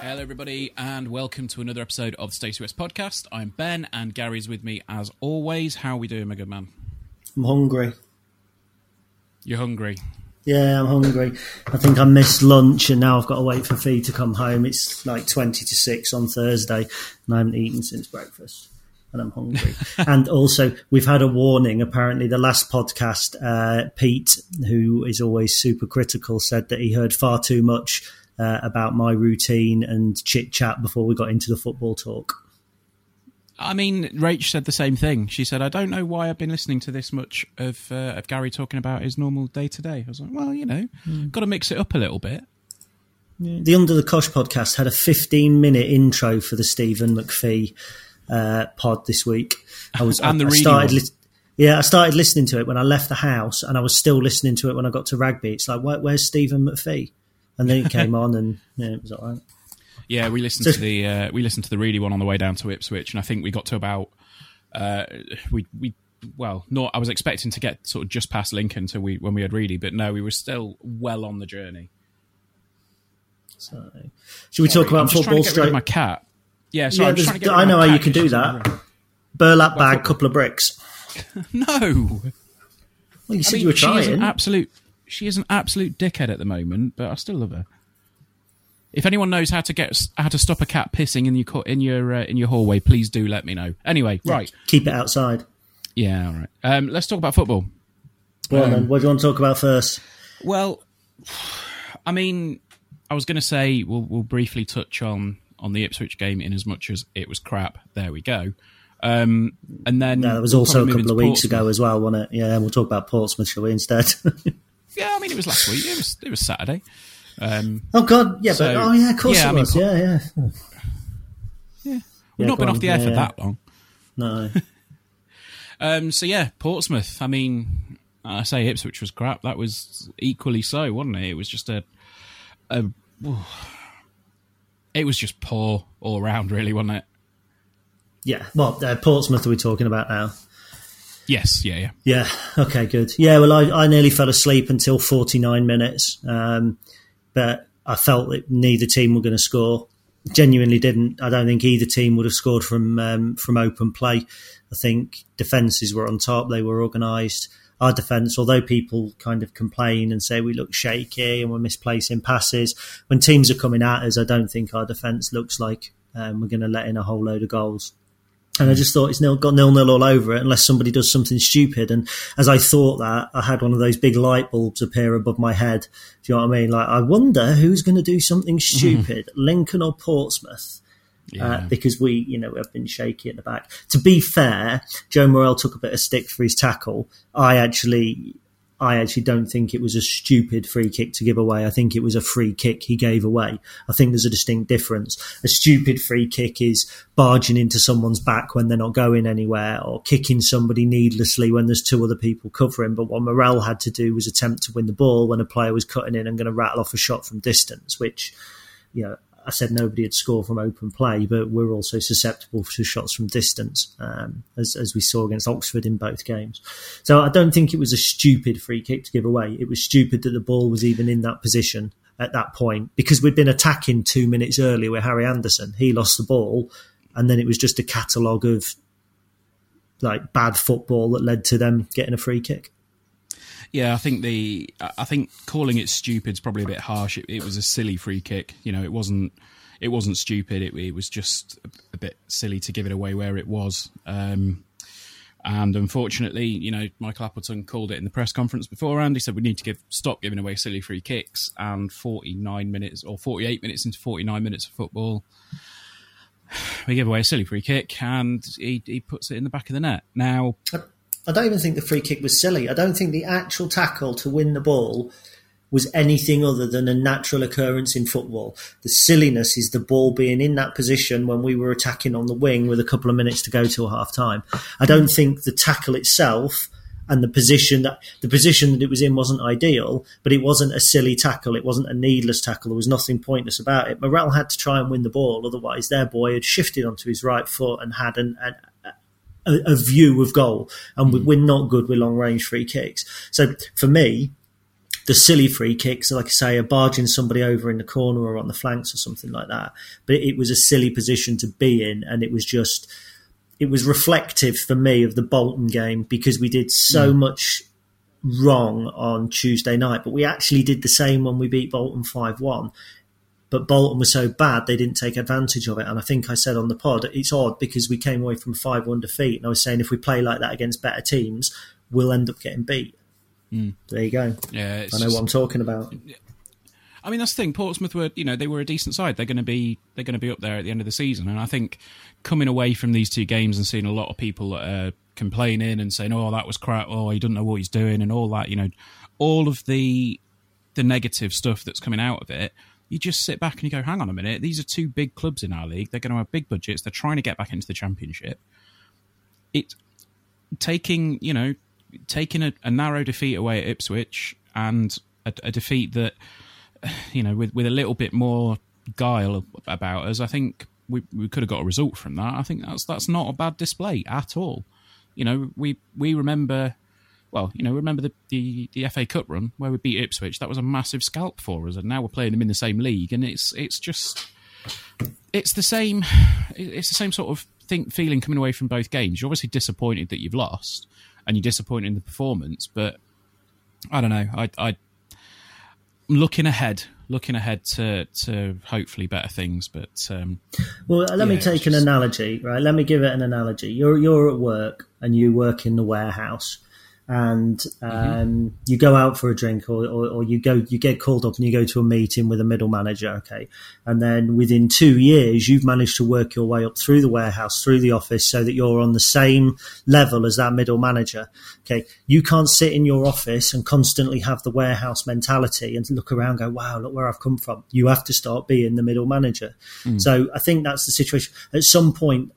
Hello everybody and welcome to another episode of the Stacey West podcast. I'm Ben and Gary's with me as always. How are we doing, my good man? I'm hungry. You're hungry? Yeah, I'm hungry. I think I missed lunch and now I've got to wait for Fee to come home. It's like 20 to 6 on Thursday and I haven't eaten since breakfast and I'm hungry. And also, we've had a warning. Apparently, the last podcast, Pete, who is always super critical, said that he heard far too much about my routine and chit-chat before we got into the football talk. I mean, Rach said the same thing. She said, I don't know why I've been listening to this much of Gary talking about his normal day-to-day. I was like, well, you know, got to mix it up a little bit. Yeah. The Under the Cosh podcast had a 15-minute intro for the Stephen McPhee pod this week. I started listening to it when I left the house, and I was still listening to it when I got to rugby. It's like, where's Stephen McPhee? And then it came on, and yeah, it was all right. Yeah, we listened to the Reedy one on the way down to Ipswich, and I think we got to about I was expecting to get sort of just past Lincoln when we had Reedy, but no, we were still well on the journey. So, should we talk about football straight? My cat. Yeah, sorry, I know how you can do that. Burlap bag, couple of bricks. No. Well, you said you were trying. She is an absolute dickhead at the moment, but I still love her. If anyone knows how to stop a cat pissing in your hallway, please do let me know. Anyway, right, keep it outside. Yeah, all right. Let's talk about football. Well, then, what do you want to talk about first? Well, I mean, I was going to say we'll briefly touch on the Ipswich game in as much as it was crap. There we go. And then that was also a couple of weeks ago as well, wasn't it? Yeah, we'll talk about Portsmouth, shall we, instead? Yeah, I mean, it was last week. It was Saturday. Of course it was. We've not been off the air for that long. No. Portsmouth. I mean, I say Ipswich was crap. That was equally so, wasn't it? It was just it was just poor all round, really, wasn't it? Yeah. Well, Portsmouth are we talking about now? Yes, yeah. Yeah, okay, good. Yeah, well, I nearly fell asleep until 49 minutes, but I felt that neither team were going to score. Genuinely didn't. I don't think either team would have scored from open play. I think defences were on top. They were organised. Our defence, although people kind of complain and say we look shaky and we're misplacing passes, when teams are coming at us, I don't think our defence looks like we're going to let in a whole load of goals. And I just thought it's got 0-0 all over it unless somebody does something stupid. And as I thought that, I had one of those big light bulbs appear above my head. Do you know what I mean? Like, I wonder who's going to do something stupid, Lincoln or Portsmouth, because have been shaky at the back. To be fair, Joe Morrell took a bit of stick for his tackle. I actually I actually don't think it was a stupid free kick to give away. I think it was a free kick he gave away. I think there's a distinct difference. A stupid free kick is barging into someone's back when they're not going anywhere, or kicking somebody needlessly when there's two other people covering. But what Morrell had to do was attempt to win the ball when a player was cutting in and going to rattle off a shot from distance, which, you know, I said nobody had scored from open play, but we're also susceptible to shots from distance, as we saw against Oxford in both games. So I don't think it was a stupid free kick to give away. It was stupid that the ball was even in that position at that point, because we'd been attacking 2 minutes earlier with Harry Anderson. He lost the ball, and then it was just a catalogue of like bad football that led to them getting a free kick. Yeah, I think calling it stupid is probably a bit harsh. It was a silly free kick. You know, it wasn't stupid. It was just a bit silly to give it away where it was. And unfortunately, you know, Michael Appleton called it in the press conference beforehand. He said we need to stop giving away silly free kicks. And 48 minutes into 49 minutes of football, we give away a silly free kick, and he puts it in the back of the net. Now, I don't even think the free kick was silly. I don't think the actual tackle to win the ball was anything other than a natural occurrence in football. The silliness is the ball being in that position when we were attacking on the wing with a couple of minutes to go till half time. I don't think the tackle itself and the position that it was in wasn't ideal, but it wasn't a silly tackle. It wasn't a needless tackle. There was nothing pointless about it. Morrell had to try and win the ball. Otherwise, their boy had shifted onto his right foot and had a view of goal, and we're not good with long range free kicks. So for me, the silly free kicks, like I say, are barging somebody over in the corner or on the flanks or something like that. But it was a silly position to be in, and it was reflective for me of the Bolton game, because we did so much wrong on Tuesday night, but we actually did the same when we beat Bolton 5-1. But Bolton was so bad, they didn't take advantage of it. And I think I said on the pod, it's odd because we came away from 5-1 defeat. And I was saying, if we play like that against better teams, we'll end up getting beat. Mm. There you go. Yeah, I know what I'm talking about. I mean, that's the thing. Portsmouth were, you know, they were a decent side. They're going to be up there at the end of the season. And I think coming away from these two games and seeing a lot of people complaining and saying, oh, that was crap. Oh, he doesn't know what he's doing and all that, you know, all of the negative stuff that's coming out of it. You just sit back and you go, hang on a minute, these are two big clubs in our league. They're going to have big budgets. They're trying to get back into the Championship. It's taking a narrow defeat away at Ipswich, and a defeat that, you know, with a little bit more guile about us, I think we could have got a result from that. I think that's not a bad display at all. You know, we remember... Well, you know, remember the FA Cup run where we beat Ipswich? That was a massive scalp for us, and now we're playing them in the same league, and it's the same sort of feeling coming away from both games. You're obviously disappointed that you've lost, and you're disappointed in the performance. But I don't know. I'm looking ahead to hopefully better things. But let me take an analogy, right? Let me give it an analogy. You're at work and you work in the warehouse. And you go out for a drink, or you get called up and you go to a meeting with a middle manager, okay? And then within 2 years, you've managed to work your way up through the warehouse, through the office, so that you're on the same level as that middle manager, okay? You can't sit in your office and constantly have the warehouse mentality and look around and go, wow, look where I've come from. You have to start being the middle manager. Mm. So I think that's the situation. At some point,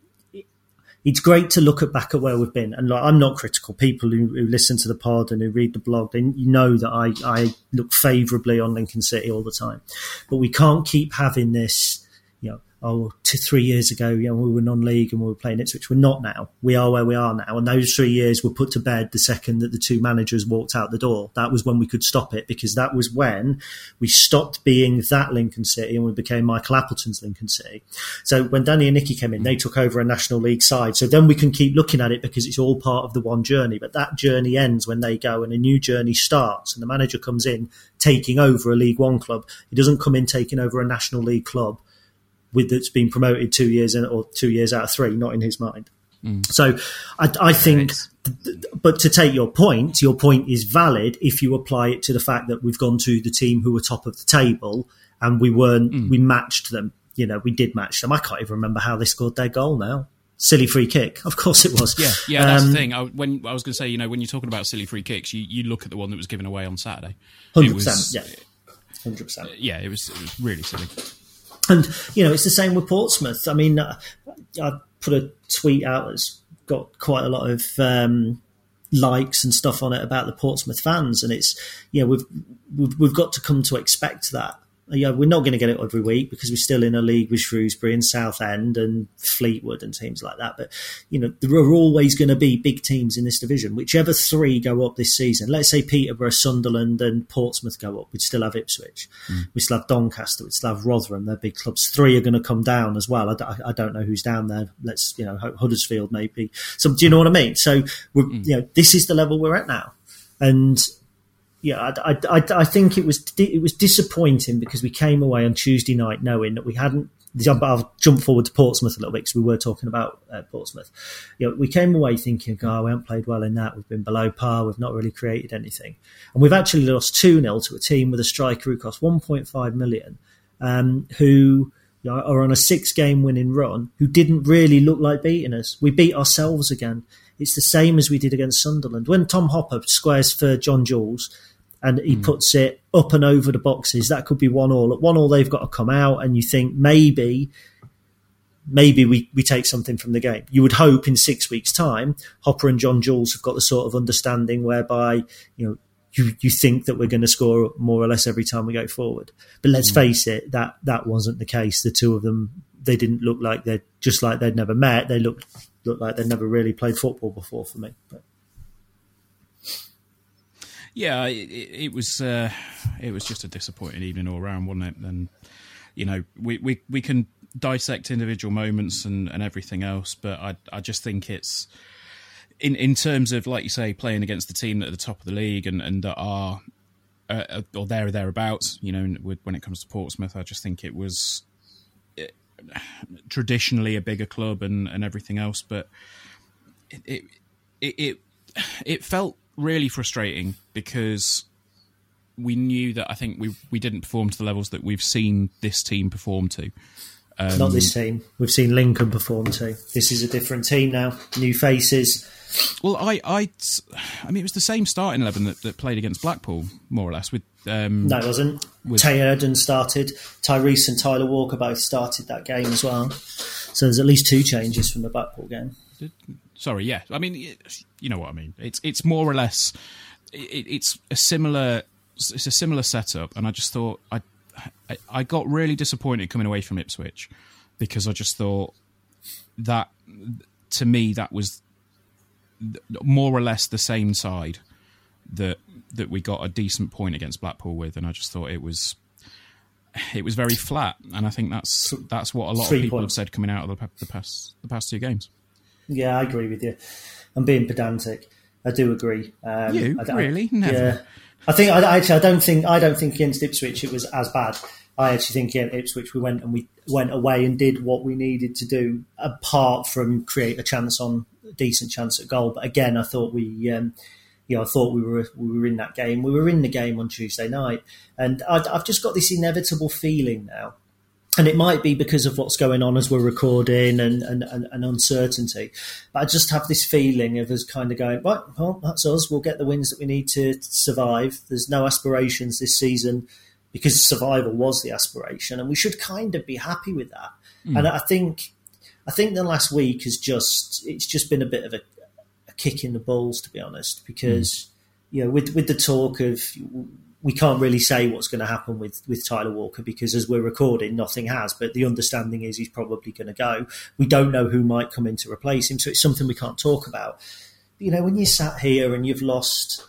it's great to look back at where we've been. And like, I'm not critical. People who listen to the pod and who read the blog, they know that I look favourably on Lincoln City all the time. But we can't keep having this, you know, 3 years ago, you know, we were non-league and we were playing Ipswich, which we're not now. We are where we are now. And those 3 years were put to bed the second that the two managers walked out the door. That was when we could stop it, because that was when we stopped being that Lincoln City and we became Michael Appleton's Lincoln City. So when Danny and Nicky came in, they took over a National League side. So then we can keep looking at it because it's all part of the one journey. But that journey ends when they go and a new journey starts, and the manager comes in taking over a League One club. He doesn't come in taking over a National League club that's been promoted 2 years in, or 2 years out of three, not in his mind. Mm. So I think, but to take your point is valid if you apply it to the fact that we've gone to the team who were top of the table and we matched them. You know, we did match them. I can't even remember how they scored their goal now. silly free kick. Of course it was. Yeah, that's the thing. I was going to say, when you're talking about silly free kicks, you look at the one that was given away on Saturday. 100%. Yeah. 100%. Yeah, it was really silly. And, it's the same with Portsmouth. I mean, I put a tweet out that's got quite a lot of likes and stuff on it about the Portsmouth fans. And it's, we've got to come to expect that. We're not going to get it every week because we're still in a league with Shrewsbury and Southend and Fleetwood and teams like that. But, there are always going to be big teams in this division. Whichever three go up this season, let's say Peterborough, Sunderland and Portsmouth go up, we'd still have Ipswich. Mm. We'd still have Doncaster. We'd still have Rotherham. They're big clubs. Three are going to come down as well. I don't know who's down there. Let's, Huddersfield maybe. So do you know what I mean? So, this is the level we're at now. And... yeah, I think it was disappointing because we came away on Tuesday night knowing that we hadn't. I'll jump forward to Portsmouth a little bit because we were talking about Portsmouth. We came away thinking, we haven't played well in that. We've been below par. We've not really created anything, and we've actually lost 2-0 to a team with a striker who cost 1.5 million, who are on a 6-game winning run, who didn't really look like beating us. We beat ourselves again. It's the same as we did against Sunderland. When Tom Hopper squares for John Jules and he puts it up and over the boxes, that could be 1-1. At 1-1, they've got to come out, and you think maybe we take something from the game. You would hope in 6 weeks' time, Hopper and John Jules have got the sort of understanding whereby you think that we're going to score more or less every time we go forward. But let's face it, that wasn't the case. The two of them, they didn't look like they'd never met. They looked like they'd never really played football before for me. But. Yeah, it was just a disappointing evening all around, wasn't it? And we can dissect individual moments and everything else, but I just think it's in terms of, like you say, playing against the team that are the top of the league and that are or there or thereabouts. When it comes to Portsmouth, I just think it was traditionally a bigger club and everything else, but it felt really frustrating because we knew that I think we didn't perform to the levels that we've seen this team perform to. Not this team. We've seen Lincoln perform to. This is a different team now. New faces. Well, I mean, it was the same starting 11 that played against Blackpool, more or less. With no, it wasn't. Tayo Edun started. Tyrese and Tyler Walker both started that game as well. So there's at least two changes from the Blackpool game. Sorry, yeah. I mean, you know what I mean. It's more or less. It's a similar setup, and I just thought I got really disappointed coming away from Ipswich because I just thought that, to me, that was more or less the same side that we got a decent point against Blackpool with, and I just thought it was very flat, and I think that's what a lot of people have said coming out of the past two games. Yeah, I agree with you. I'm being pedantic. I do agree. You really? Never. Yeah. I don't think against Ipswich it was as bad. I actually think against Ipswich we went away and did what we needed to do, apart from create a decent chance at goal. But again, I thought we were in that game. We were in the game on Tuesday night, and I've just got this inevitable feeling now, and it might be because of what's going on as we're recording and uncertainty. But I just have this feeling of us kind of going, right, well, that's us. We'll get the wins that we need to survive. There's no aspirations this season because survival was the aspiration, and we should kind of be happy with that. Mm. And I think the last week it's just been a bit of a kick in the balls, to be honest, because with the talk of. We can't really say what's going to happen with Tyler Walker because as we're recording, nothing has. But the understanding is he's probably going to go. We don't know who might come in to replace him, so it's something we can't talk about. But, when you sat here and you've lost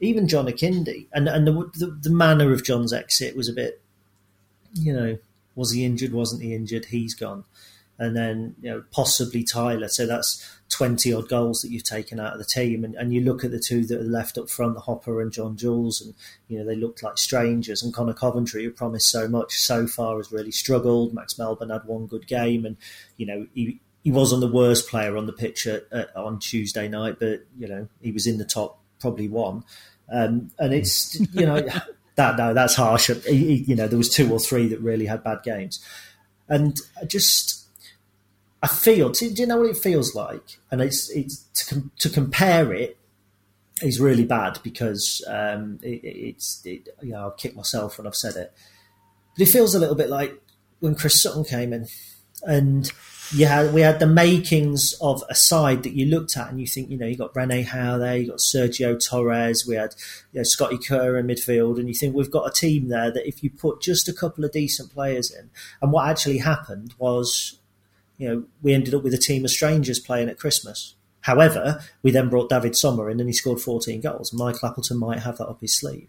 even John Akinde, and the manner of John's exit was a bit, was he injured? Wasn't he injured? He's gone. And then, possibly Tyler. So that's 20-odd goals that you've taken out of the team. And you look at the two that are left up front, Hopper and John Jules, and, they looked like strangers. And Connor Coventry, who promised so much so far, has really struggled. Max Melbourne had one good game. And, he wasn't the worst player on the pitch on Tuesday night, but, he was in the top probably one. And it's, that's harsh. There was two or three that really had bad games. And I just... I feel, do you know what it feels like? And it's to compare it is really bad because you know, I'll kick myself when I've said it. But it feels a little bit like when Chris Sutton came in, and we had the makings of a side that you looked at and you think, you know, you got Rene Howe there, you got Sergio Torres, we had, you know, Scotty Kerr in midfield, and you think we've got a team there that if you put just a couple of decent players in. And what actually happened was, you know, we ended up with a team of strangers playing at Christmas. However, we then brought David Sommer in and he scored 14 goals. Michael Appleton might have that up his sleeve.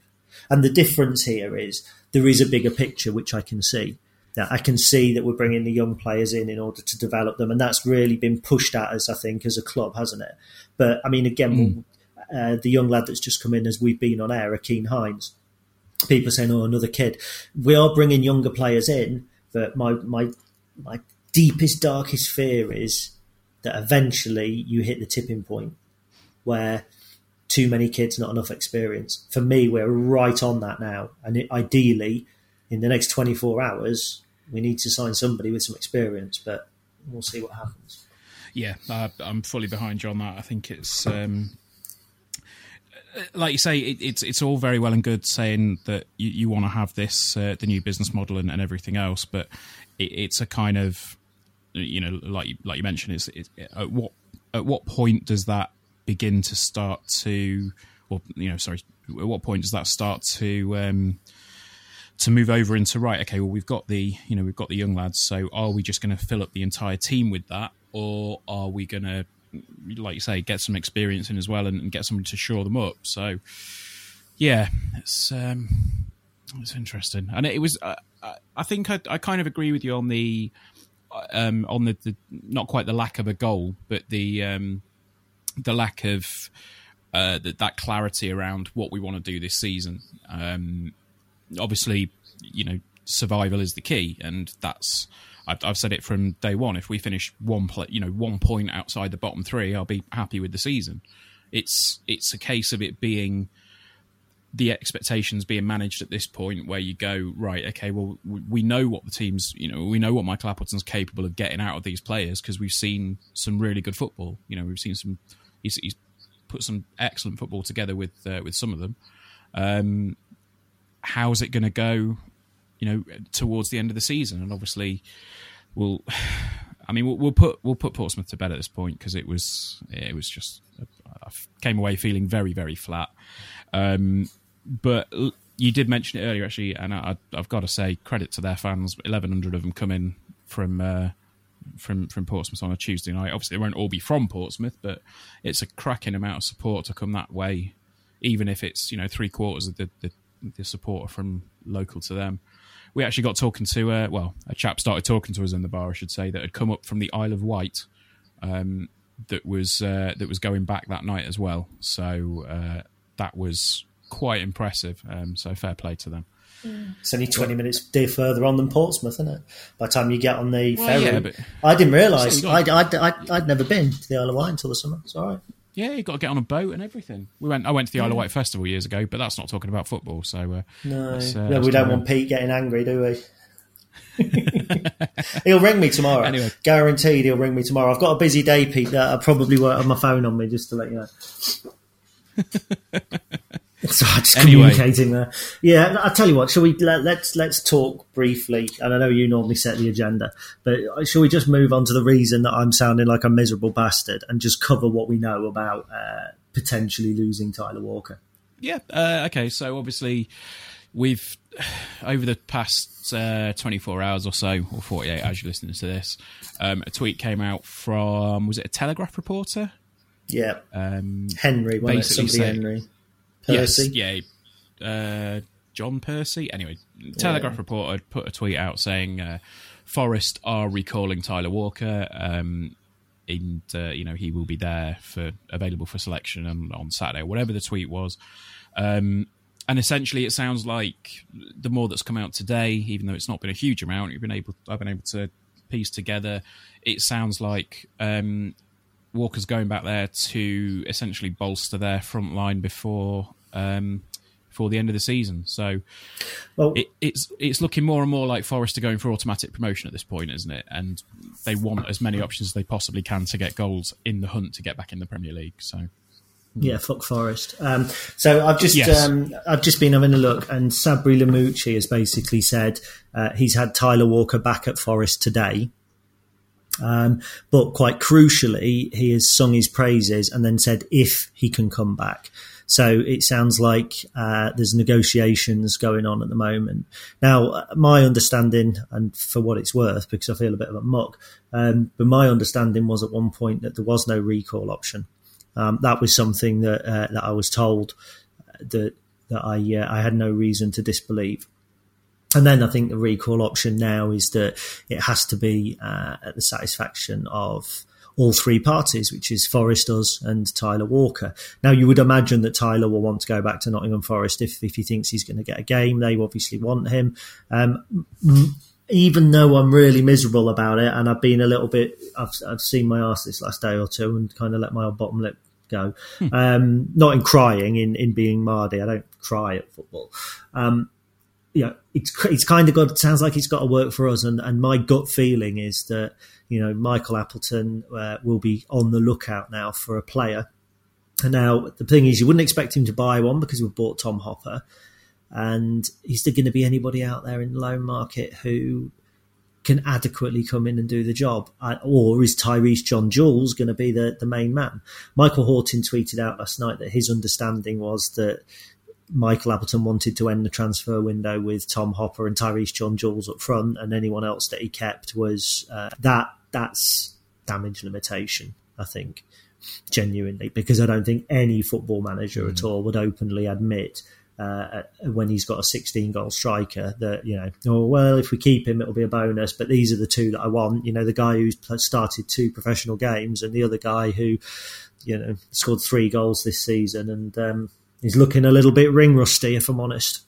And the difference here is there is a bigger picture, which I can see. Now, I can see that we're bringing the young players in order to develop them. And that's really been pushed at us, I think, as a club, hasn't it? But, I mean, again, the young lad that's just come in as we've been on air, Akeen Hines, people saying, oh, another kid. We are bringing younger players in, but my deepest, darkest fear is that eventually you hit the tipping point where too many kids, not enough experience. For me, we're right on that now. And ideally, in the next 24 hours, we need to sign somebody with some experience, but we'll see what happens. Yeah, I'm fully behind you on that. I think it's, like you say, it's all very well and good saying that you want to have this, the new business model and everything else, but it's a kind of, you know, like you mentioned, at what point does that begin to start to, or, you know, sorry, at what point does that start to move over into, right, okay, well, we've got the young lads, so are we just going to fill up the entire team with that, or are we going to, like you say, get some experience in as well and get somebody to shore them up? So, yeah, it's interesting, and it was. I think I kind of agree with you on the not quite the lack of a goal, but the lack of that clarity around what we want to do this season. Obviously, you know, survival is the key, and that's I've said it from day one. If we finish one point outside the bottom three, I'll be happy with the season. It's a case of it being the expectations being managed at this point, where you go, right, okay, well, we know what the team's, you know, we know what Michael Appleton's capable of getting out of these players because we've seen some really good football. You know, we've seen some. He's put some excellent football together with some of them. How's it going to go, you know, towards the end of the season? And obviously, we'll put Portsmouth to bed at this point because it was just, I came away feeling very, very flat. But you did mention it earlier, actually, and I've got to say credit to their fans. 1,100 of them come in from Portsmouth on a Tuesday night. Obviously, they won't all be from Portsmouth, but it's a cracking amount of support to come that way, even if it's, you know, 3/4 of the supporter from local to them. We actually got talking to a chap started talking to us in the bar, I should say, that had come up from the Isle of Wight, that was going back that night as well. So that was quite impressive. So fair play to them. Yeah. It's only 20 minutes further on than Portsmouth, isn't it? By the time you get on the ferry, yeah, but I didn't realise I'd never been to the Isle of Wight until the summer. It's all right. Yeah, you've got to get on a boat and everything. I went to the Isle of Wight Festival years ago, but that's not talking about football. So no, we don't want Pete getting angry, do we? He'll ring me tomorrow. Anyway. Guaranteed he'll ring me tomorrow. I've got a busy day, Pete, that I probably won't have my phone on me, just to let you know. So I'm just communicating there. Yeah, I'll tell you what, shall we, let's talk briefly, and I know you normally set the agenda, but shall we just move on to the reason that I'm sounding like a miserable bastard and just cover what we know about potentially losing Tyler Walker? Yeah, okay, so obviously we've, over the past 24 hours or so, or 48 as you're listening to this, a tweet came out from, was it a Telegraph reporter? Yeah, Henry, wasn't it? Somebody saying, Henry. Percy? Yes, yeah, John Percy. Anyway, Telegraph reporter had put a tweet out saying Forest are recalling Tyler Walker, and you know, he will be there for available for selection on Saturday, whatever the tweet was. And essentially, it sounds like the more that's come out today, even though it's not been a huge amount, I've been able to piece together. It sounds like Walker's going back there to essentially bolster their front line before before the end of the season. So well, it's looking more and more like Forest are going for automatic promotion at this point, isn't it? And they want as many options as they possibly can to get goals in the hunt to get back in the Premier League. So yeah, fuck Forest. So I've just been having a look, and Sabri Lamouchi has basically said he's had Tyler Walker back at Forest today. But quite crucially, he has sung his praises and then said if he can come back. So it sounds like there's negotiations going on at the moment. Now, my understanding, and for what it's worth, because I feel a bit of a muck, but my understanding was at one point that there was no recall option. That was something that that I was told that I had no reason to disbelieve. And then I think the recall option now is that it has to be at the satisfaction of all three parties, which is Forest, us and Tyler Walker. Now, you would imagine that Tyler will want to go back to Nottingham Forest if he thinks he's going to get a game. They obviously want him. Even though I'm really miserable about it, and I've been a little bit, I've seen my arse this last day or two and kind of let my bottom lip go. Not in crying, in being Mardy. I don't cry at football. You know, it's kind of got, it sounds like it's got to work for us. And my gut feeling is that, you know, Michael Appleton will be on the lookout now for a player. And now the thing is, you wouldn't expect him to buy one because we've bought Tom Hopper. And is there going to be anybody out there in the loan market who can adequately come in and do the job? Or is Tyrese John Jules going to be the main man? Michael Horton tweeted out last night that his understanding was that Michael Appleton wanted to end the transfer window with Tom Hopper and Tyrese John Jules up front, and anyone else that he kept was that's damage limitation, I think, genuinely, because I don't think any football manager at all would openly admit when he's got a 16-goal striker that, you know, oh, well, if we keep him, it'll be a bonus, but these are the two that I want. You know, the guy who started 2 professional games and the other guy who, you know, scored 3 goals this season and he's looking a little bit ring rusty, if I'm honest.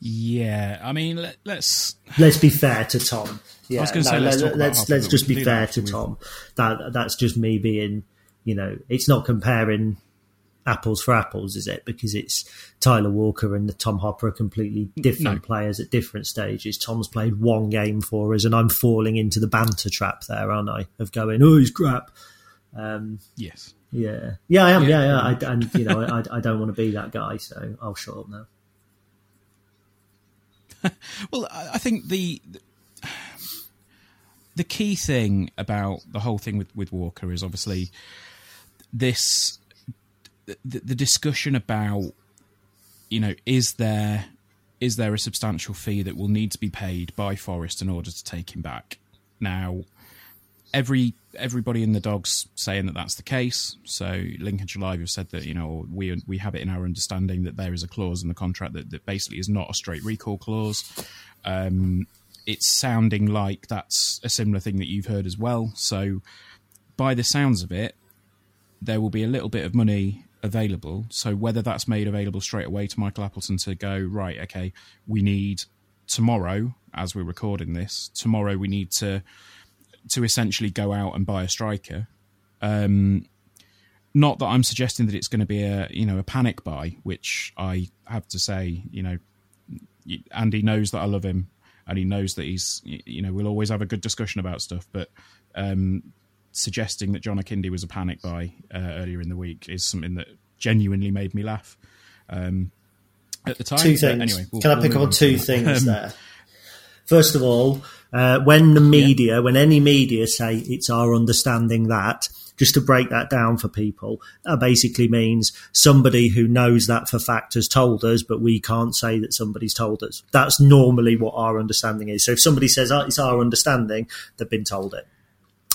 Yeah, I mean, let's be fair to Tom. Yeah, I was going to say let's just be fair to Tom. That's just me being, you know, it's not comparing apples for apples, is it? Because it's Tyler Walker and the Tom Hopper are completely different players at different stages. Tom's played 1 game for us, and I'm falling into the banter trap there, aren't I? Of going, oh, he's crap. Yes. Yeah, I am. Yeah. And you know, I don't want to be that guy, so I'll shut up now. Well, I think the key thing about the whole thing with Walker is obviously this the discussion about, you know, is there a substantial fee that will need to be paid by Forest in order to take him back now. Everybody in the Dogs saying that that's the case. So Lincolnshire Live have said that, you know, we have it in our understanding that there is a clause in the contract that basically is not a straight recall clause. It's sounding like that's a similar thing that you've heard as well. So by the sounds of it, there will be a little bit of money available. So whether that's made available straight away to Michael Appleton to go, right, okay, we need tomorrow, as we're recording this, tomorrow we need to essentially go out and buy a striker. Not that I'm suggesting that it's going to be a panic buy, which I have to say, you know, Andy knows that I love him and he knows that he's, you know, we'll always have a good discussion about stuff, but suggesting that John Akinde was a panic buy earlier in the week is something that genuinely made me laugh at the time. 2 things. Anyway, can I pick up on 2 things there? First of all, when any media say it's our understanding that, just to break that down for people, that basically means somebody who knows that for fact has told us, but we can't say that somebody's told us. That's normally what our understanding is. So if somebody says it's our understanding, they've been told it.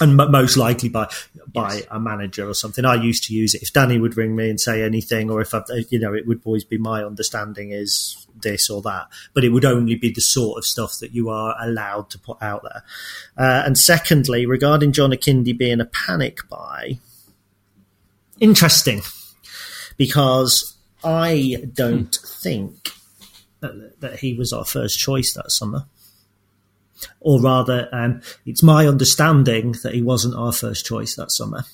And most likely by a manager or something. I used to use it. If Danny would ring me and say anything, or if it would always be my understanding is this or that. But it would only be the sort of stuff that you are allowed to put out there. And secondly, regarding John Akinde being a panic buy, interesting, because I don't think that he was our first choice that summer. Or rather, it's my understanding that he wasn't our first choice that summer.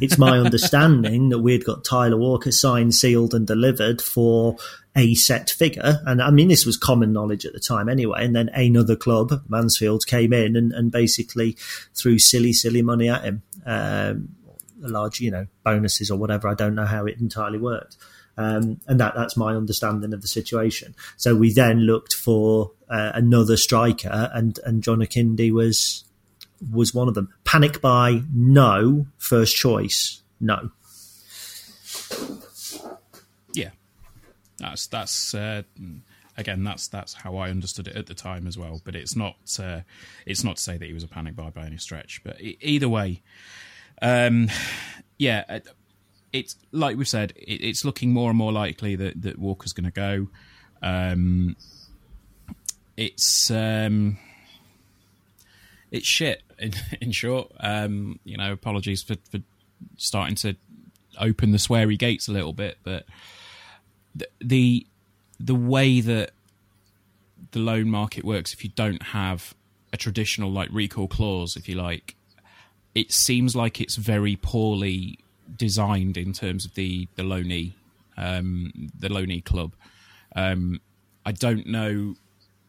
It's my understanding that we'd got Tyler Walker signed, sealed and delivered for a set figure. And I mean, this was common knowledge at the time anyway. And then another club, Mansfield, came in and basically threw silly money at him. Large, bonuses or whatever. I don't know how it entirely worked. And that's my understanding of the situation. So we then looked for another striker, and John Akinde was one of them. Panic buy, no. First choice, no. Yeah, that's again, that's how I understood it at the time as well. But it's not to say that he was a panic buy by any stretch. But either way, yeah. It's like we've said, it's looking more and more likely that Walker's going to go. It's shit, in short. Apologies for starting to open the sweary gates a little bit, but the way that the loan market works, if you don't have a traditional recall clause, if you like, it seems like it's very poorly designed in terms of the loanee, the loanee club. I don't know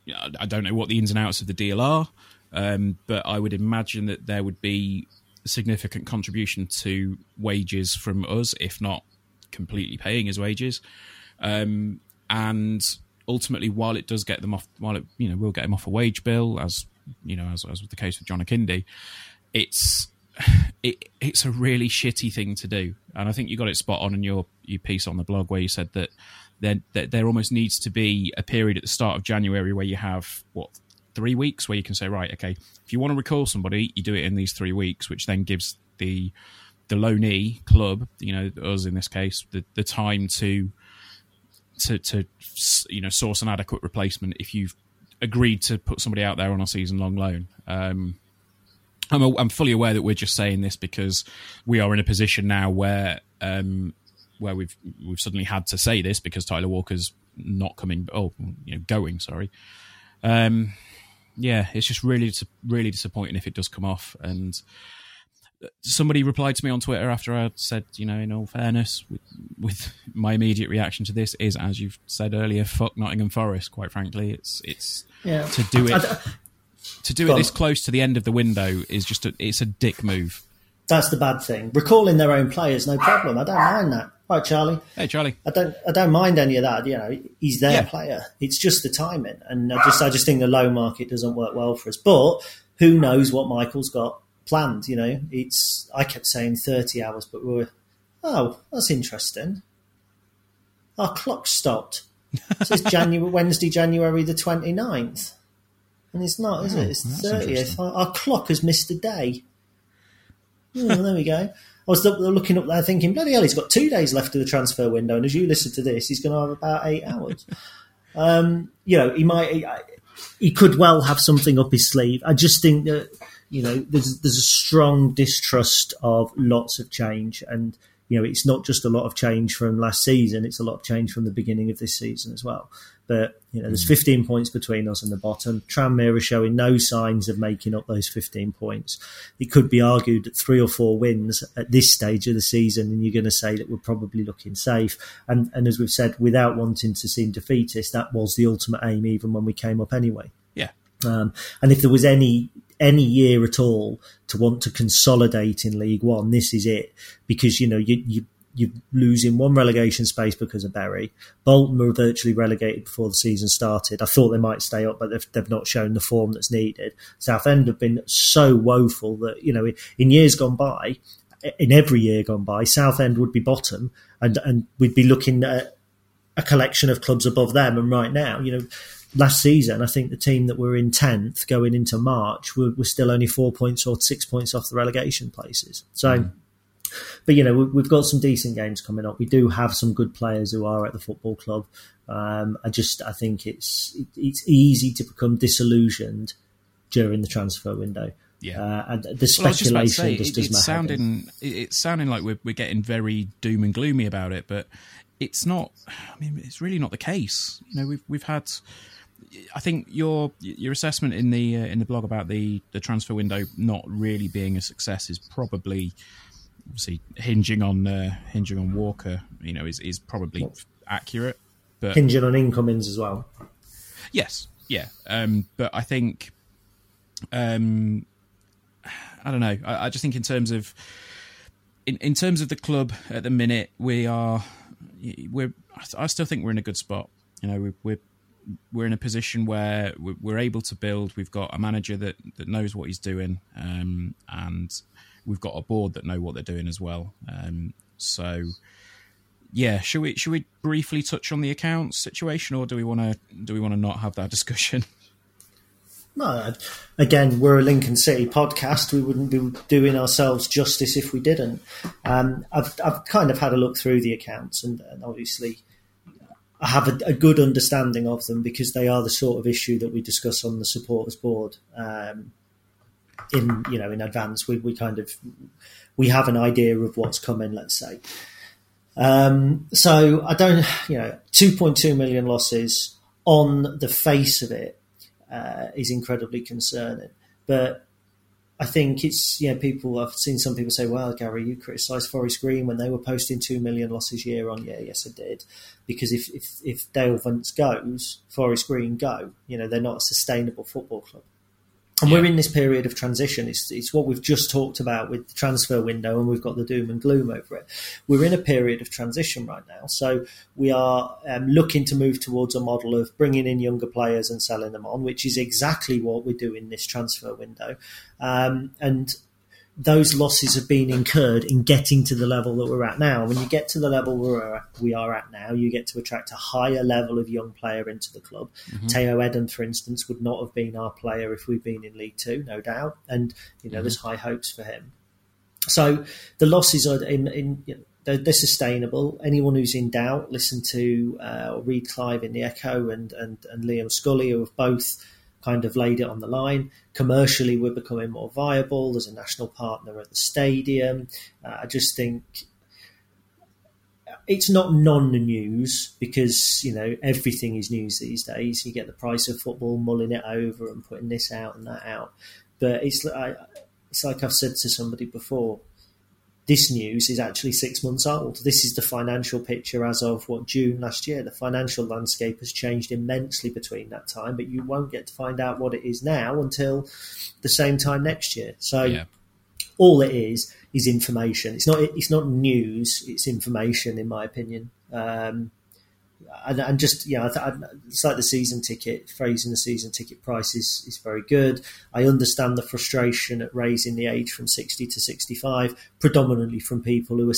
what the ins and outs of the deal are, but I would imagine that there would be significant contribution to wages from us, if not completely paying his wages. And ultimately, while it does get them off, will get him off a wage bill, as was the case with John Akinde, it's a really shitty thing to do. And I think you got it spot on in your piece on the blog where you said that there almost needs to be a period at the start of January where you have, 3 weeks where you can say, right, okay, if you want to recall somebody, you do it in these 3 weeks, which then gives the loanee club, us in this case, the time to source an adequate replacement if you've agreed to put somebody out there on a season-long loan. I'm fully aware that we're just saying this because we are in a position now where we've suddenly had to say this because Tyler Walker's not coming. Going. Sorry. Yeah, it's just really disappointing if it does come off. And somebody replied to me on Twitter after I said, in all fairness, with my immediate reaction to this is, as you've said earlier, fuck Nottingham Forest. Quite frankly, it's yeah. To do it. To do it this close to the end of the window is just it's a dick move. That's the bad thing. Recalling their own players, no problem. I don't mind that. Right, Charlie. Hey, Charlie. I don't mind any of that. He's their player. It's just the timing, and I just think the loan market doesn't work well for us. But who knows what Michael's got planned? I kept saying 30 hours, but that's interesting. Our clock stopped. It says Wednesday, January the 29th. And it's not, is it? It's the 30th. Our clock has missed a day. There we go. I was looking up there thinking, bloody hell, he's got 2 days left of the transfer window. And as you listen to this, he's going to have about 8 hours. He could well have something up his sleeve. I just think that, there's a strong distrust of lots of change. And, it's not just a lot of change from last season. It's a lot of change from the beginning of this season as well. But, there's 15 points between us and the bottom. Tranmere are showing no signs of making up those 15 points. It could be argued that 3 or 4 wins at this stage of the season, and you're going to say that we're probably looking safe. And as we've said, without wanting to seem defeatist, that was the ultimate aim even when we came up anyway. Yeah. And if there was any year at all to want to consolidate in League One, this is it. Because, you're losing one relegation space because of Bury. Bolton were virtually relegated before the season started. I thought they might stay up, but they've not shown the form that's needed. Southend have been so woeful that, in years gone by, in every year gone by, Southend would be bottom and we'd be looking at a collection of clubs above them. And right now, last season, I think the team that were in 10th going into March were still only 4 points or 6 points off the relegation places. So... Mm. But, we've got some decent games coming up. We do have some good players who are at the football club. I think it's easy to become disillusioned during the transfer window. Yeah. And the speculation just does matter. It's sounding like we're getting very doom and gloomy about it, but it's not. I mean, it's really not the case. We've had. I think your assessment in the blog about the transfer window not really being a success is probably. obviously hinging on Walker, you know, is probably accurate. But hinging on incomings as well. Yes, yeah, but I think I don't know. I just think in terms of the club at the minute, we're. I still think we're in a good spot. You know, we're in a position where we're able to build. We've got a manager that knows what he's doing, and we've got a board that know what they're doing as well. So, yeah, should we briefly touch on the accounts situation, or do we want to not have that discussion? No, again, we're a Lincoln City podcast. We wouldn't be doing ourselves justice if we didn't. I've kind of had a look through the accounts, and obviously I have a good understanding of them because they are the sort of issue that we discuss on the supporters board. In advance, we have an idea of what's coming. Let's say. So I don't, 2.2 million losses on the face of it. Is incredibly concerning. But I think it's, people, I've seen some people say, well, Gary, you criticised Forest Green when they were posting 2 million losses year on year. Yes, I did. Because if Dale Vince goes, Forest Green go, they're not a sustainable football club. And we're in this period of transition. It's what we've just talked about with the transfer window, and we've got the doom and gloom over it. We're in a period of transition right now. So we are looking to move towards a model of bringing in younger players and selling them on, which is exactly what we do in this transfer window. And those losses have been incurred in getting to the level that we're at now. When you get to the level we are at now, you get to attract a higher level of young player into the club. Mm-hmm. Tayo Edun, for instance, would not have been our player if we'd been in League Two, no doubt. And, there's high hopes for him. So the losses are they're sustainable. Anyone who's in doubt, listen to Reed Clive in the Echo and Liam Scully, who have both kind of laid it on the line. Commercially, we're becoming more viable. There's a national partner at the stadium. I just think it's not non-news because, everything is news these days. You get the price of football, mulling it over and putting this out and that out. But it's like I've said to somebody before, this news is actually 6 months old. This is the financial picture as of June last year. The financial landscape has changed immensely between that time, but you won't get to find out what it is now until the same time next year. So all it is information. It's not news. It's information, in my opinion. And just, it's like the season ticket, phrasing the season ticket price is very good. I understand the frustration at raising the age from 60 to 65, predominantly from people who are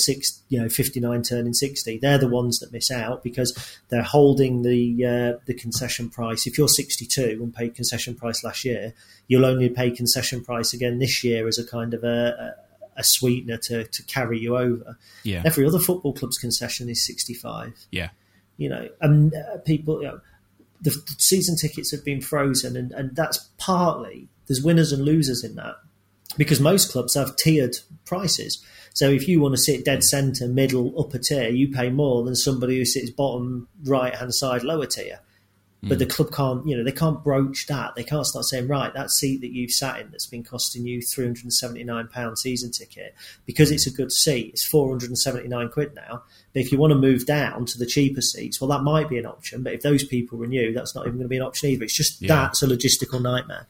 59 turning 60. They're the ones that miss out because they're holding the concession price. If you're 62 and paid concession price last year, you'll only pay concession price again this year as a kind of a sweetener to carry you over. Yeah. Every other football club's concession is 65. Yeah. People, the season tickets have been frozen, and that's partly there's winners and losers in that because most clubs have tiered prices. So if you want to sit dead centre, middle, upper tier, you pay more than somebody who sits bottom, right hand side, lower tier. But the club can't, they can't broach that. They can't start saying, right, that seat that you've sat in that's been costing you £379 season ticket, because it's a good seat, it's £479 now. But if you want to move down to the cheaper seats, well, that might be an option. But if those people renew, that's not even going to be an option either. It's just that's a logistical nightmare.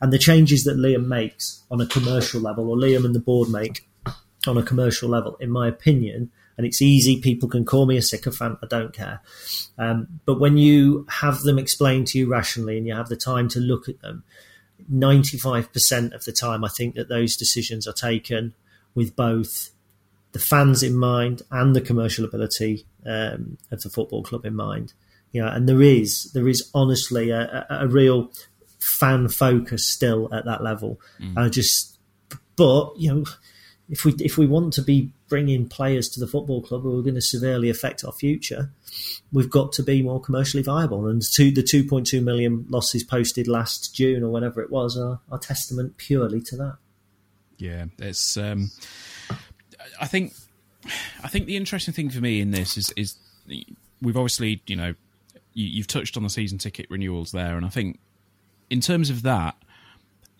And the changes that Liam makes on a commercial level, or Liam and the board make on a commercial level, in my opinion, and it's easy, people can call me a sycophant, I don't care. But when you have them explained to you rationally and you have the time to look at them, 95% of the time I think that those decisions are taken with both the fans in mind and the commercial ability of the football club in mind. And there is honestly a real fan focus still at that level. If we want to be bringing players to the football club who are going to severely affect our future, we've got to be more commercially viable. And the 2.2 million losses posted last June or whenever it was are testament purely to that. Yeah, it's. I think the interesting thing for me in this is we've obviously you've touched on the season ticket renewals there, and I think in terms of that,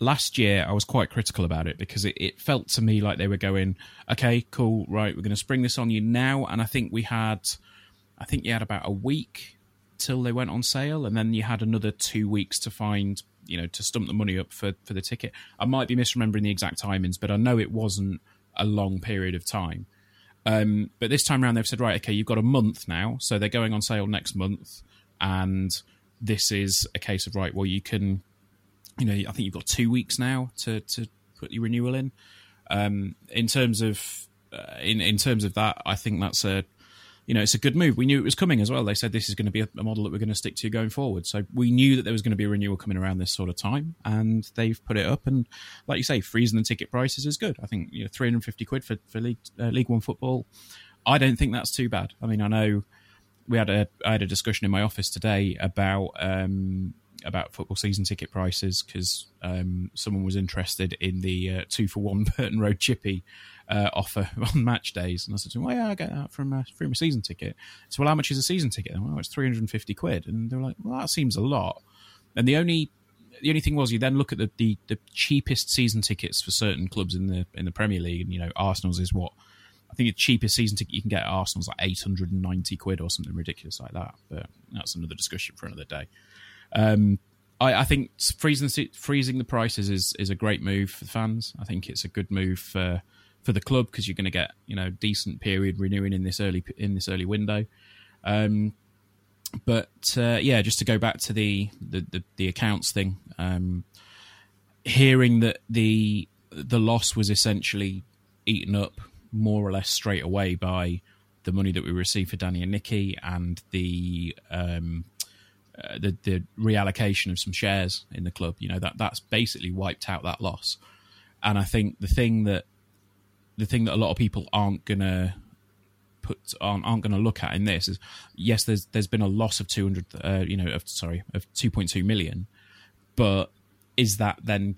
Last year, I was quite critical about it because it felt to me like they were going, okay, cool, right, we're going to spring this on you now. And I think you had about a week till they went on sale, and then you had another 2 weeks to find, to stump the money up for the ticket. I might be misremembering the exact timings, but I know it wasn't a long period of time. But this time around, they've said, right, okay, you've got a month now, so they're going on sale next month, and this is a case of, right, well, you can... I think you've got 2 weeks now to put your renewal in. In terms of that, I think that's it's a good move. We knew it was coming as well. They said this is going to be a model that we're going to stick to going forward. So we knew that there was going to be a renewal coming around this sort of time, and they've put it up. And like you say, freezing the ticket prices is good. I think £350 for League One football. I don't think that's too bad. I mean, I know I had a discussion in my office today about football season ticket prices because someone was interested in the 2-for-1 Burton Road Chippy offer on match days, and I said to him, well, yeah, I get that from a season ticket. So, well, how much is a season ticket? Well, it's £350, and they were like, well, that seems a lot. And the only thing was, you then look at the cheapest season tickets for certain clubs in the Premier League, and Arsenal's is what I think the cheapest season ticket you can get at Arsenal's like £890 or something ridiculous like that. But that's another discussion for another day. I think freezing the prices is a great move for the fans. I think it's a good move for the club because you're going to get decent period renewing in this early window. Just to go back to the accounts thing, hearing that the loss was essentially eaten up more or less straight away by the money that we received for Danny and Nicky and the reallocation of some shares in the club, that's basically wiped out that loss. And I think the thing that a lot of people aren't gonna look at in this is, yes, there's been a loss of 2.2 million, but is that then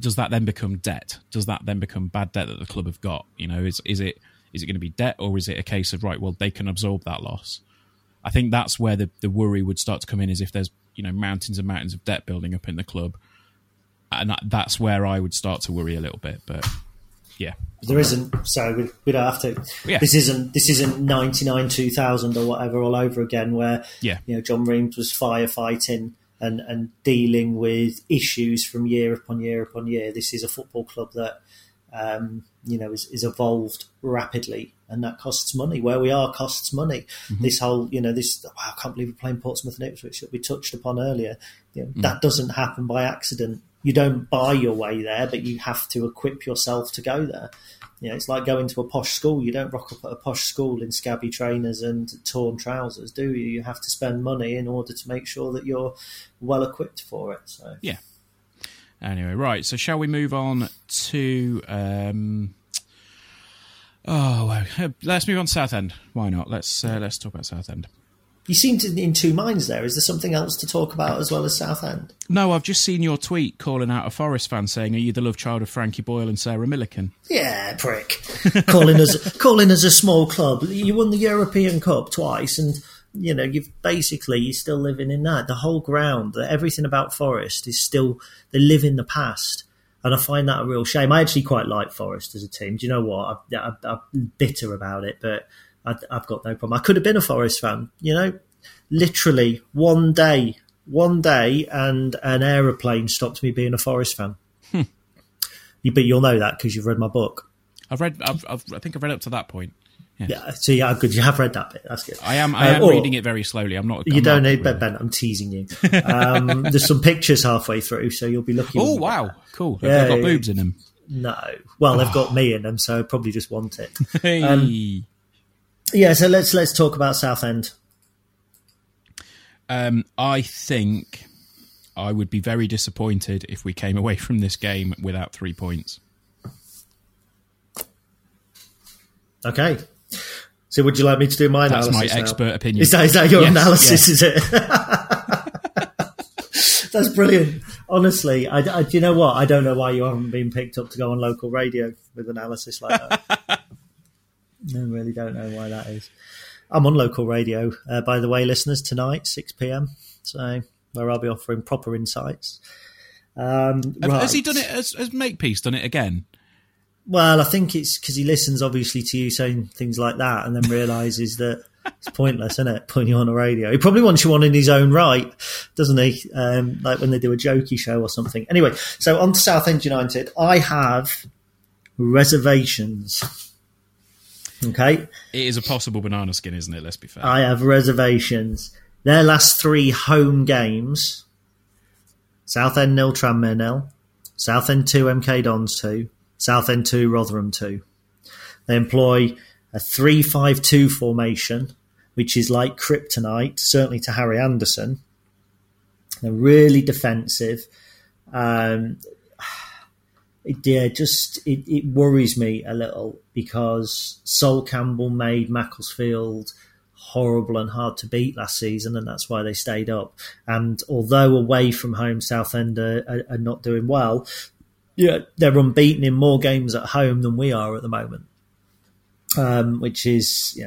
does that then become debt? Does that then become bad debt that the club have got? Is it going to be debt, or is it a case of, right, well, they can absorb that loss? I think that's where the worry would start to come in, is if there's mountains and mountains of debt building up in the club, and that's where I would start to worry a little bit. But yeah, there isn't. So we don't have to. Yeah. This isn't 99 2000 or whatever all over again, where John Reams was firefighting and dealing with issues from year upon year upon year. This is a football club that is evolved rapidly. And that costs money. Where we are costs money. Mm-hmm. This whole, I can't believe we're playing Portsmouth and Ipswich, that we touched upon earlier. That doesn't happen by accident. You don't buy your way there, but you have to equip yourself to go there. It's like going to a posh school. You don't rock up at a posh school in scabby trainers and torn trousers, do you? You have to spend money in order to make sure that you're well equipped for it. So yeah. Anyway, right. So shall we move on to... let's move on to Southend. Why not? Let's talk about Southend. You seem to be in two minds there. Is there something else to talk about as well as Southend? No, I've just seen your tweet calling out a Forest fan saying, "Are you the love child of Frankie Boyle and Sarah Millican?" Yeah, prick. calling us a small club. You won the European Cup twice, and you're still living in that. The whole ground, everything about Forest is still, they live in the past. And I find that a real shame. I actually quite like Forest as a team. Do you know what? I'm bitter about it, but I've got no problem. I could have been a Forest fan, Literally one day, and an aeroplane stopped me being a Forest fan. But you'll know that because you've read my book. I think I've read up to that point. Yes. Yeah, so good. You have read that bit. That's good. I am reading it very slowly. I'm not. You don't need Ben. I'm teasing you. There's some pictures halfway through, so you'll be looking. Oh wow, cool. Yeah. They've got boobs in them. No, well, they've got me in them, so I probably just want it. Hey. So let's talk about Southend. I think I would be very disappointed if we came away from this game without 3 points. Okay. So would you like me to do my analysis? That's my expert opinion. Is that your analysis, is it? That's brilliant. Honestly, you know what? I don't know why you haven't been picked up to go on local radio with analysis like that. I really don't know why that is. I'm on local radio, by the way, listeners, tonight, 6 p.m. So where I'll be offering proper insights. Right. Has he done it? Has Makepeace done it again? Well, I think it's because he listens, obviously, to you saying things like that and then realises that it's pointless, isn't it, putting you on the radio. He probably wants you on in his own right, doesn't he? Like when they do a jokey show or something. Anyway, so on to Southend United. I have reservations. Okay? It is a possible banana skin, isn't it? Let's be fair. I have reservations. Their last three home games, Southend 0, Tranmere 0, Southend 2, MK Dons 2, Southend 2, Rotherham 2. They employ a 3-5-2 formation, which is like kryptonite, certainly to Harry Anderson. They're really defensive. It worries me a little because Sol Campbell made Macclesfield horrible and hard to beat last season, and that's why they stayed up. And although away from home, Southend are not doing well, yeah, they're unbeaten in more games at home than we are at the moment, which is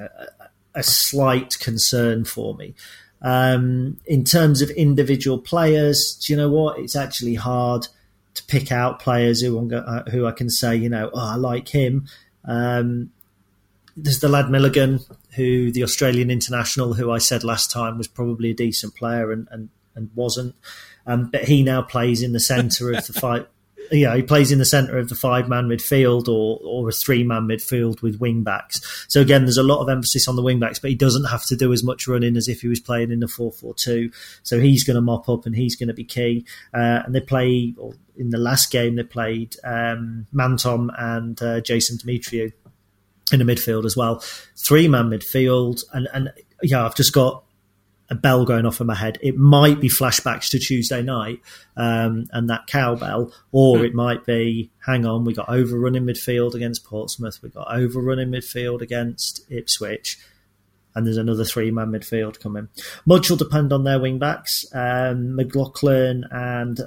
a slight concern for me. In terms of individual players, do you know what? It's actually hard to pick out players who I can say, I like him. There's the lad Milligan, who the Australian international, who I said last time was probably a decent player and wasn't, but he now plays in the centre of the fight. He plays in the centre of the five-man midfield or a three-man midfield with wing-backs. So, again, there's a lot of emphasis on the wing-backs, but he doesn't have to do as much running as if he was playing in the 4-4-2. So he's going to mop up and he's going to be key. And in the last game, they played Mantom and Jason Demetriou in the midfield as well. Three-man midfield. And I've just got a bell going off in my head. It might be flashbacks to Tuesday night and that cowbell, or it might be, hang on, we got overrun in midfield against Portsmouth, we got overrun in midfield against Ipswich, and there's another three-man midfield coming. Much will depend on their wing-backs. McLaughlin and,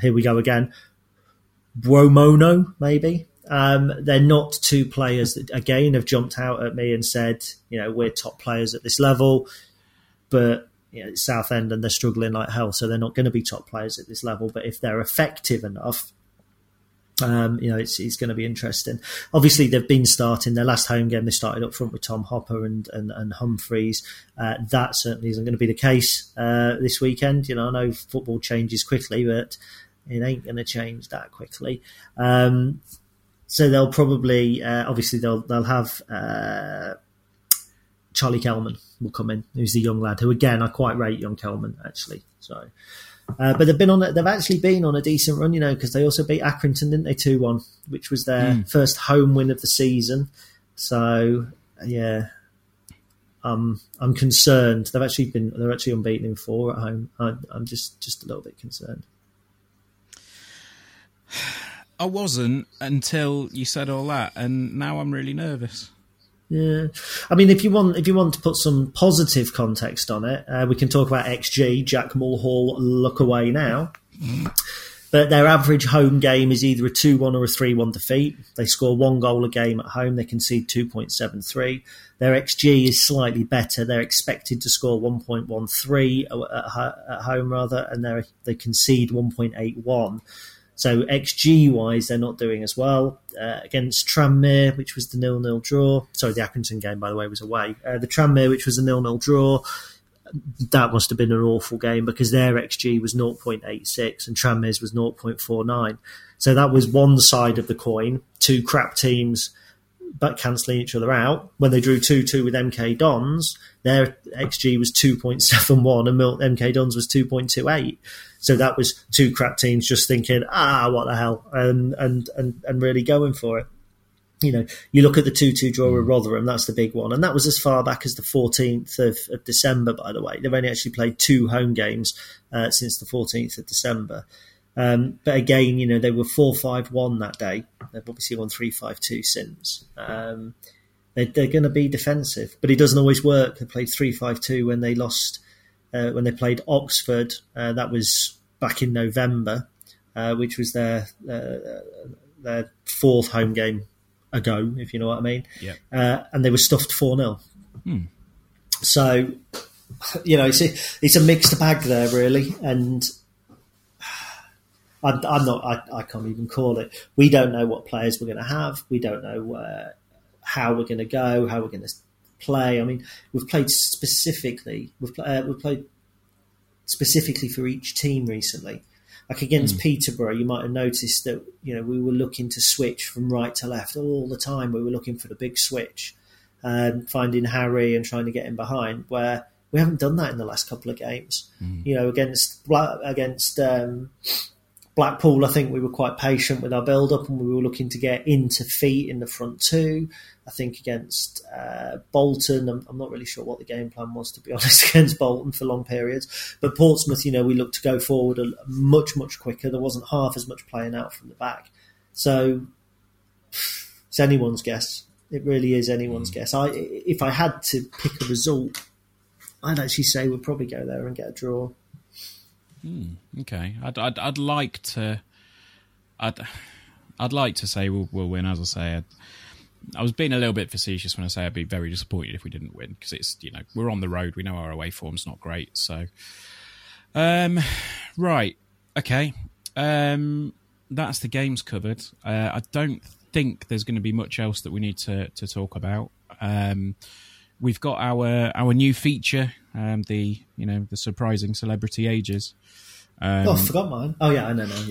here we go again, Bromono, maybe. They're not two players that, again, have jumped out at me and said, we're top players at this level. But it's Southend and they're struggling like hell, so they're not going to be top players at this level. But if they're effective enough, it's going to be interesting. Obviously, they've been starting their last home game. They started up front with Tom Hopper and Humphreys. That certainly isn't going to be the case this weekend. I know football changes quickly, but it ain't going to change that quickly. So they'll probably, obviously, they'll have. Charlie Kelman will come in, who's the young lad, who, again, I quite rate young Kelman, actually. So, but they've actually been on a decent run, because they also beat Accrington, didn't they, 2-1, which was their first home win of the season. So, yeah, I'm concerned. They're actually unbeaten in 4 at home. I'm just a little bit concerned. I wasn't until you said all that, and now I'm really nervous. Yeah, I mean, if you want to put some positive context on it, we can talk about XG, Jack Mulhall, look away now. But their average home game is either a 2-1 or a 3-1 defeat. They score one goal a game at home. They concede 2.73. Their XG is slightly better. They're expected to score 1.13 at home, rather, and they concede 1.81. So XG-wise, they're not doing as well. Against Tranmere, which was the 0-0 draw. Sorry, the Accrington game, by the way, was away. The Tranmere, which was a 0-0 draw, that must have been an awful game because their XG was 0.86 and Tranmere's was 0.49. So that was one side of the coin, two crap teams but cancelling each other out. When they drew 2-2 with MK Dons, their XG was 2.71 and MK Dons was 2.28. So that was two crap teams just thinking, what the hell, and really going for it. You look at the 2-2 draw with Rotherham, that's the big one. And that was as far back as the 14th of December, by the way. They've only actually played 2 home games since the 14th of December. But again, they were 4-5-1 that day. They've obviously won 3-5-2 since. They're going to be defensive, but it doesn't always work. They played 3-5-2 when they lost... when they played Oxford, that was back in November, which was their 4th home game ago, if you know what I mean. Yeah. And they were stuffed 4-0. So, it's a mixed bag there, really. And I can't even call it. We don't know what players we're going to have. We don't know how we're going to go, how we're going to play. I mean, we've played specifically for each team recently. Like against Peterborough, you might have noticed that, you know, we were looking to switch from right to left all the time. We were looking for the big switch, finding Harry and trying to get him behind, where we haven't done that in the last couple of games. You know, against Blackpool, I think we were quite patient with our build-up and we were looking to get into feet in the front two. I think against Bolton, I'm not really sure what the game plan was, to be honest, against Bolton for long periods. But Portsmouth, you know, we looked to go forward much, much quicker. There wasn't half as much playing out from the back. So it's anyone's guess. It really is anyone's guess. If I had to pick a result, I'd actually say we'd probably go there and get a draw. Okay, I'd like to say we'll win. As I say, I was being a little bit facetious when I say I'd be very disappointed if we didn't win, because it's, you know, we're on the road. We know our away form's not great. So, right, okay, that's the games covered. I don't think there's going to be much else that we need to talk about. We've got our new feature, the surprising celebrity ages. I forgot mine. Oh yeah, I know now.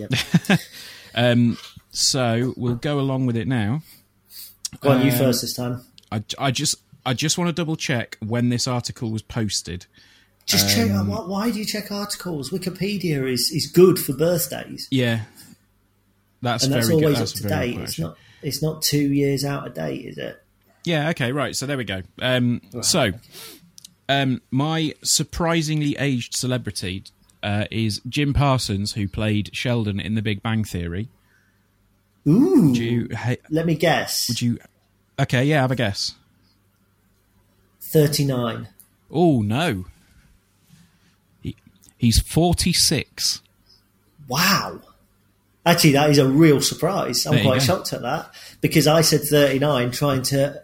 Yeah. So we'll go along with it now. Go on, you first this time. I just want to double check when this article was posted. Just check. Why do you check articles? Wikipedia is good for birthdays. Yeah, that's very always good. That's up to date. Good, it's not 2 years out of date, is it? Yeah, okay, right, so there we go. My surprisingly aged celebrity is Jim Parsons, who played Sheldon in The Big Bang Theory. Ooh, let me guess. Okay, yeah, have a guess. 39. Oh, no. He's 46. Wow. Actually, that is a real surprise. I'm quite shocked at that, because I said 39 trying to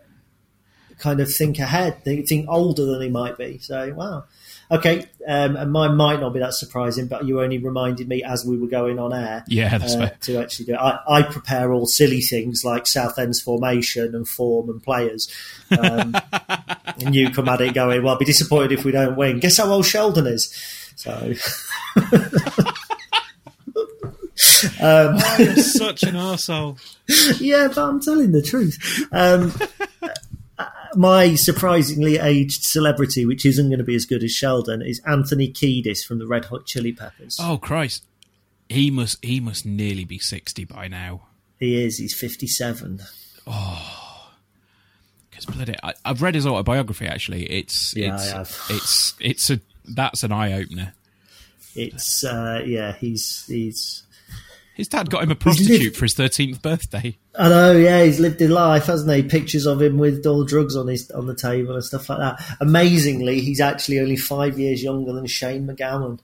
kind of think ahead, think older than he might be. So, wow. Okay, and mine might not be that surprising, but you only reminded me as we were going on air that's fair. To actually do it. I prepare all silly things like Southend's formation and form and players. And you come at it going, well, I'll be disappointed if we don't win. Guess how old Sheldon is. So... you're such an arsehole. Yeah, but I'm telling the truth. My surprisingly aged celebrity, which isn't going to be as good as Sheldon, is Anthony Kiedis from the Red Hot Chili Peppers. Oh, Christ. He must nearly be 60 by now. He is. He's 57. Oh. Because bloody... I've read his autobiography, actually. That's an eye-opener. It's... he's... His dad got him a prostitute for his 13th birthday. I know, yeah, he's lived his life, hasn't he? Pictures of him with all drugs on the table and stuff like that. Amazingly, he's actually only 5 years younger than Shane McGowan.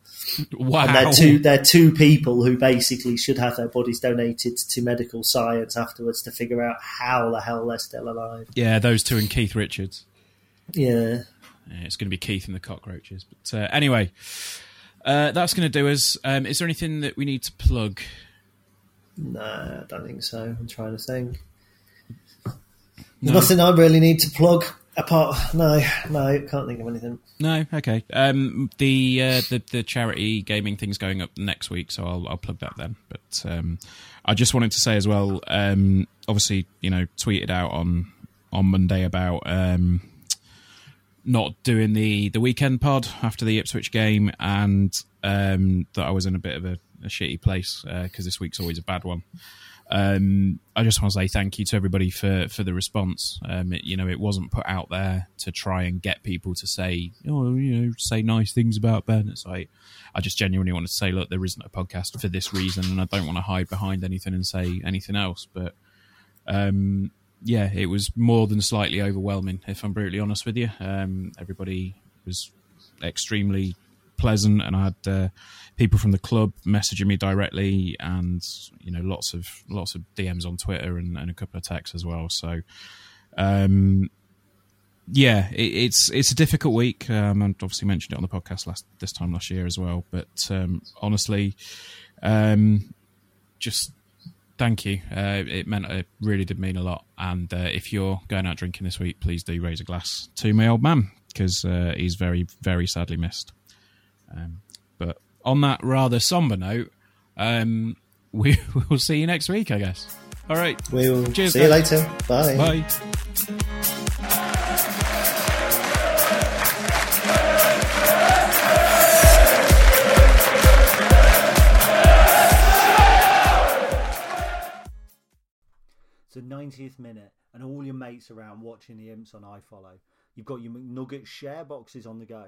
Wow. And they're two people who basically should have their bodies donated to medical science afterwards to figure out how the hell they're still alive. Yeah, those two and Keith Richards. Yeah. It's going to be Keith and the Cockroaches. But anyway, that's going to do us. Is there anything that we need to plug? No, I don't think so. I'm trying to think. No. Nothing I really need to plug apart. No, can't think of anything. No, okay. The charity gaming thing's going up next week, so I'll plug that then. But I just wanted to say as well. Obviously, you know, tweeted out on Monday about not doing the weekend pod after the Ipswich game, and that I was in a bit of a shitty place because this week's always a bad one. I just want to say thank you to everybody for the response. It wasn't put out there to try and get people to say, say nice things about Ben. It's like, I just genuinely wanted to say, look, there isn't a podcast for this reason, and I don't want to hide behind anything and say anything else. But it was more than slightly overwhelming, if I'm brutally honest with you. Everybody was extremely pleasant, and I had people from the club messaging me directly, and lots of DMs on Twitter and a couple of texts as well. So it's a difficult week. I obviously mentioned it on the podcast this time last year as well, but honestly just thank you. It really did mean a lot. And if you're going out drinking this week, please do raise a glass to my old man, because he's very, very sadly missed. But on that rather somber note, we will see you next week, I guess. All right. We'll cheers, see you later. Bye. Bye. The 90th minute and all your mates around watching the Imps on iFollow. You've got your McNugget share boxes on the go.